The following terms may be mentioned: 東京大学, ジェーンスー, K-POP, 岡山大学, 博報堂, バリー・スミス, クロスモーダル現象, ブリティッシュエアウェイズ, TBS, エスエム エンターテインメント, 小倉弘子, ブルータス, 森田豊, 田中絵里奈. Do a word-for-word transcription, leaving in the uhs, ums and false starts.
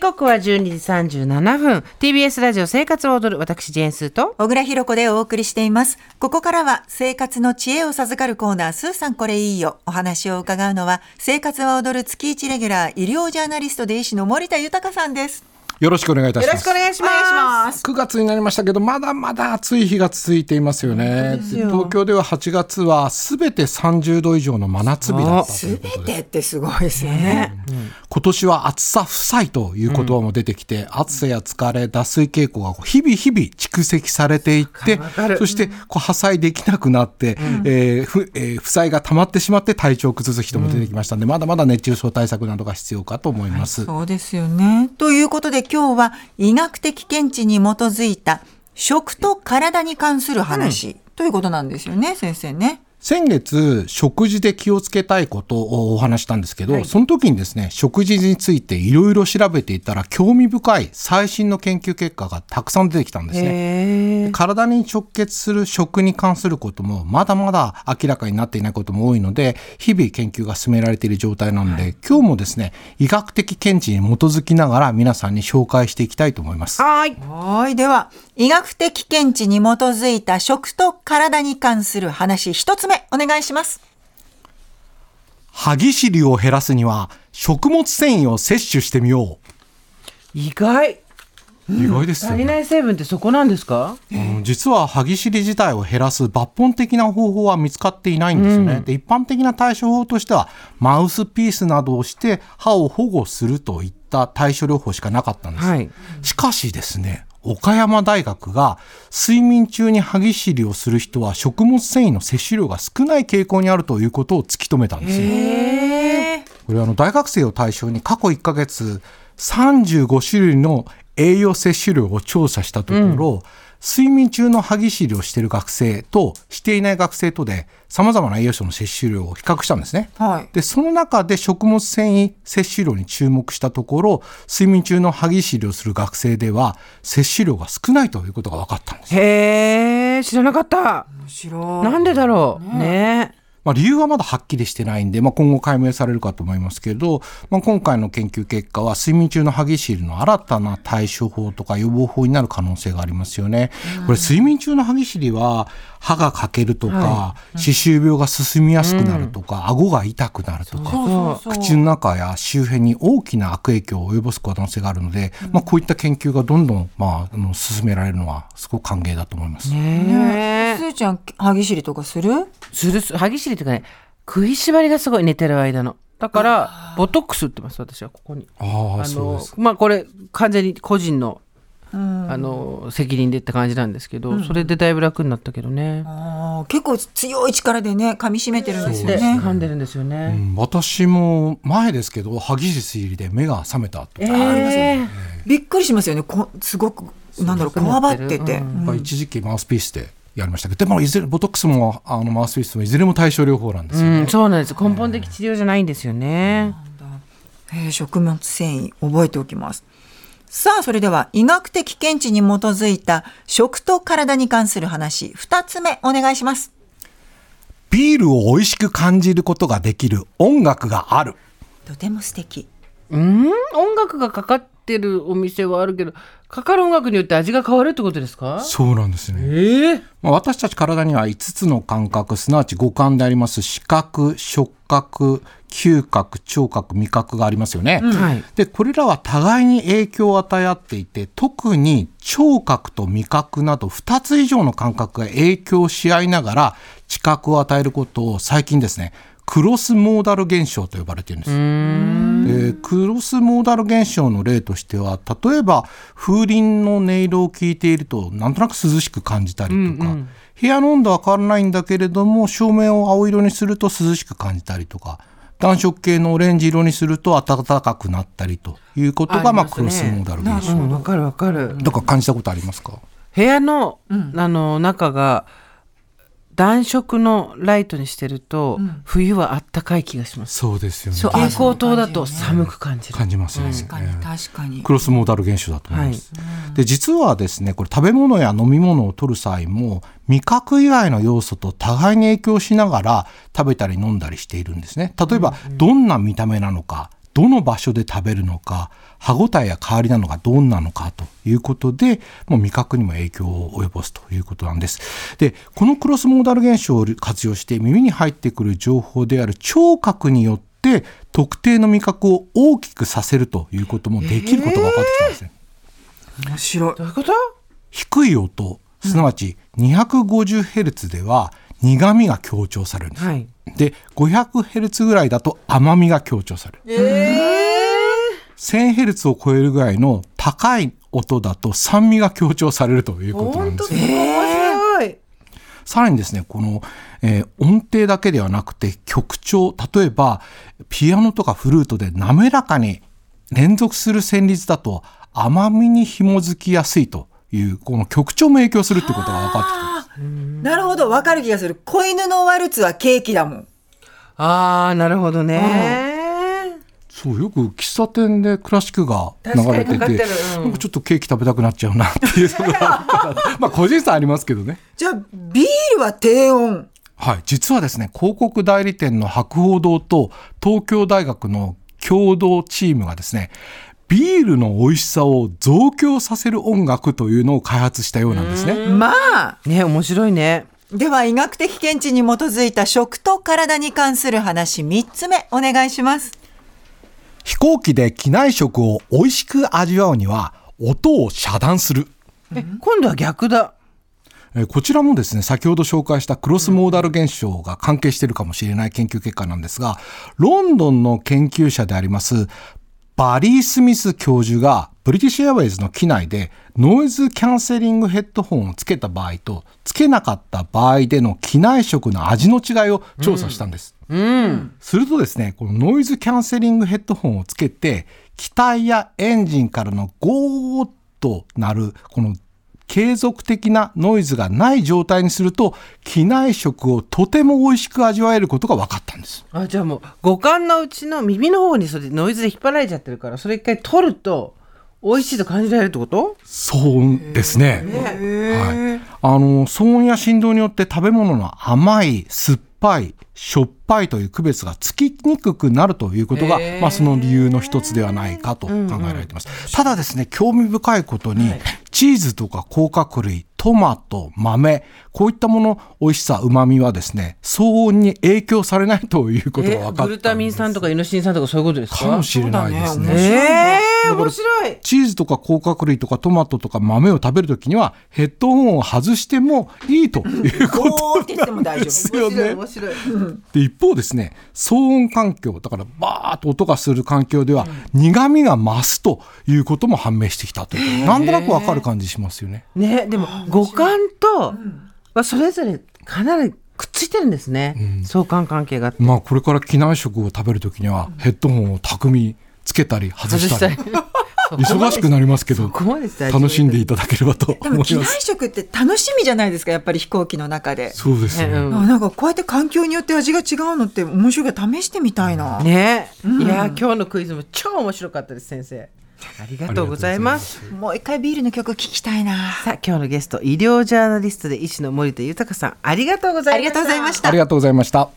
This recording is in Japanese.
時刻はじゅうにじさんじゅうななふん、 ティービーエス ラジオ生活を踊る、私ジェーンスーと小倉弘子でお送りしています。ここからは生活の知恵を授かるコーナー、スーさんこれいいよ。お話を伺うのは生活は踊る月いちレギュラー、医療ジャーナリストで医師の森田豊さんです。よろしくお願いいたします。よろしくお願いします。くがつになりましたけど、まだまだ暑い日が続いていますよね。東京でははちがつはすべてさんじゅうど以上の真夏日だったということです。すべてってすごいですよね、うんうん、今年は暑さ負債という言葉も出てきて、うん、暑さや疲れ、脱水傾向が日々日々蓄積されていって、うん、そしてこう破砕できなくなって、うんえーふえー、負債が溜まってしまって体調を崩す人も出てきましたので、うん、まだまだ熱中症対策などが必要かと思います、はい、そうですよね。ということで今日は医学的見地に基づいた食と体に関する話、うん、ということなんですよね、先生ね。先月食事で気をつけたいことをお話したんですけど、はい、その時にですね、食事についていろいろ調べていたら興味深い最新の研究結果がたくさん出てきたんですね。体に直結する食に関することもまだまだ明らかになっていないことも多いので、日々研究が進められている状態なので、はい、今日もですね、医学的見地に基づきながら皆さんに紹介していきたいと思います。はい、はい。では医学的見地に基づいた食と体に関する話、一つお願いします。歯ぎしりを減らすには食物繊維を摂取してみよう。意外、うん、意外ですよね。足りない成分ってそこなんですか、うん、実は歯ぎしり自体を減らす抜本的な方法は見つかっていないんですよね、うん、で一般的な対処法としてはマウスピースなどをして歯を保護するといった対処療法しかなかったんです、はい、しかしですね、岡山大学が睡眠中に歯ぎしりをする人は食物繊維の摂取量が少ない傾向にあるということを突き止めたんですね。これはあの大学生を対象に過去いっかげつさんじゅうごしゅるいの栄養摂取量を調査したところ、うん、睡眠中の歯ぎしりをしている学生としていない学生とで様々な栄養素の摂取量を比較したんですね、はい、でその中で食物繊維摂取量に注目したところ、睡眠中の歯ぎしりをする学生では摂取量が少ないということが分かったんです。へー、知らなかった。面白い。なんでだろうね、ね。まあ、理由はまだはっきりしてないんで、まあ、今後解明されるかと思いますけど、まあ、今回の研究結果は睡眠中の歯ぎしりの新たな対処法とか予防法になる可能性がありますよね、うん、これ睡眠中の歯ぎしりは歯が欠けるとか、歯周、はい、病が進みやすくなるとか、うん、顎が痛くなるとか、そうそうそう、口の中や周辺に大きな悪影響を及ぼす可能性があるので、うん、まあ、こういった研究がどんどん、まあ、あの進められるのはすごく歓迎だと思います。すーちゃん歯ぎしりとかする？するする。歯ぎしりとかね、食いしばりがすごい、寝てる間の。だからボトックス打ってます、私はここに。ああ、そうです。まあこれ完全に個人のあの責任でって感じなんですけど、うん、それでだいぶ楽になったけどね。あ、結構強い力でね、噛み締めてるんですよね。噛んでるんですよね、うん、私も前ですけど歯ぎしりで目が覚めたと、えー、びっくりしますよね。こすごくなんだろう、こわばってて、うんうん、一時期マウスピースでやりましたけど、でもいずれボトックスもあのマウスピースもいずれも対症療法なんですよね、うん、そうなんです。根本的治療じゃないんですよね、えー、食物繊維覚えておきます。さあ、それでは医学的見地に基づいた食と体に関する話、ふたつめお願いします。ビールを美味しく感じることができる音楽がある。とても素敵。うーん、音楽がかかってるお店はあるけど、かかる音楽によって味が変わるってことですか？そうなんですね、えーまあ、私たち体にはいつつの感覚、すなわち五感であります視覚、触覚、嗅覚、聴覚、味覚がありますよね、うん、はい、でこれらは互いに影響を与え合っていて、特に聴覚と味覚などふたつ以上の感覚が影響し合いながら知覚を与えることを最近ですね、クロスモーダル現象と呼ばれているんです。うーん、でクロスモーダル現象の例としては、例えば風鈴の音色を聞いているとなんとなく涼しく感じたりとか、うんうん、部屋の温度は変わらないんだけれども照明を青色にすると涼しく感じたりとか、暖色系のオレンジ色にすると暖かくなったりということが、ありますね、まあ、クロスモーダル現象。うん、わかるわかる。だから感じたことありますか？部屋の、うん、あの中が暖色のライトにしてると、うん、冬はあったかい気がします。そうですよね。蛍光灯だと寒く感じる、感じますよね。確かに確かに。クロスモーダル現象だと思います、はい、で実はですね、これ食べ物や飲み物を取る際も味覚以外の要素と互いに影響しながら食べたり飲んだりしているんですね。例えばどんな見た目なのか、どの場所で食べるのか、歯ごたえや香りなのがどんなのかということで、もう味覚にも影響を及ぼすということなんです。で、このクロスモーダル現象を活用して、耳に入ってくる情報である聴覚によって特定の味覚を大きくさせるということもできることが分かってきたんですね、えー、面白い。どういうこと？低い音、すなわち にひゃくごじゅうヘルツ では苦味が強調されるんです、はい、で ごひゃくヘルツ ぐらいだと甘みが強調される、えー、せんヘルツ を超えるぐらいの高い音だと酸味が強調されるということなんです。面白い。さらにですね、この、えー、音程だけではなくて曲調、例えばピアノとかフルートで滑らかに連続する旋律だと甘みに紐づきやすいという、この曲調も影響するってことが分かってきてます。なるほど、分かる気がする。子犬のワルツはケーキだもん。あー、なるほどね。そう、よく喫茶店でクラシックが流れて て, かて、うん、なんかちょっとケーキ食べたくなっちゃうなっていうのがまあ個人差ありますけどね。じゃあビールは低温。はい、実はですね、広告代理店の博報堂と東京大学の共同チームがですね、ビールの美味しさを増強させる音楽というのを開発したようなんですね。まあね、面白いね。では、医学的見地に基づいた食と体に関する話、みっつめお願いします。飛行機で機内食を美味しく味わうには音を遮断する。え、今度は逆だ。こちらもですね、先ほど紹介したクロスモーダル現象が関係しているかもしれない研究結果なんですが、ロンドンの研究者でありますバリー・スミス教授がブリティッシュエアウェイズの機内でノイズキャンセリングヘッドホンをつけた場合とつけなかった場合での機内食の味の違いを調査したんです、うんうん、するとですね、このノイズキャンセリングヘッドホンをつけて機体やエンジンからのゴーッと鳴るこの継続的なノイズがない状態にすると機内食をとても美味しく味わえることが分かったんです。あ、じゃあもう五感のうちの耳の方にそれノイズで引っ張られちゃってるから、それ一回取ると美味しいと感じられるってこと？そうですね、はい、あの騒音や振動によって食べ物の甘い、酸っぱい、しょっぱいという区別がつきにくくなるということが、まあ、その理由の一つではないかと考えられています、うんうん、ただですね、興味深いことに、はい、チーズとか甲殻類、トマト、豆、こういったもの美味しさ、うまみはですね、騒音に影響されないということが分かったんです。グルタミン酸とかイノシン酸とかそういうことですか？かもしれないですね。えー、面白い。チーズとか甲殻類とかトマトとか豆を食べるときにはヘッドホンを外してもいいということなんですよね。面白い、面白い。で、一方ですね、騒音環境、だからバーっと音がする環境では、うん、苦味が増すということも判明してきたという、なんとなく分かる感じしますよね。ね、でも五感と、うん、それぞれかなりくっついてるんですね、うん、相関関係があって、まあ、これから機内食を食べるときにはヘッドホンを巧みつけたり外したり忙しくなりますけど、楽しんでいただければと思います。機内食って楽しみじゃないですか、やっぱり飛行機の中で。そうですね、うん、なんかこうやって環境によって味が違うのって面白いから試してみたいな、ね、うん、いや今日のクイズも超面白かったです。先生ありがとうございます。もう一回ビールの曲聞きたいな。さあ、今日のゲスト、医療ジャーナリストで医師の森田豊さん、ありがとうございました。ありがとうございました。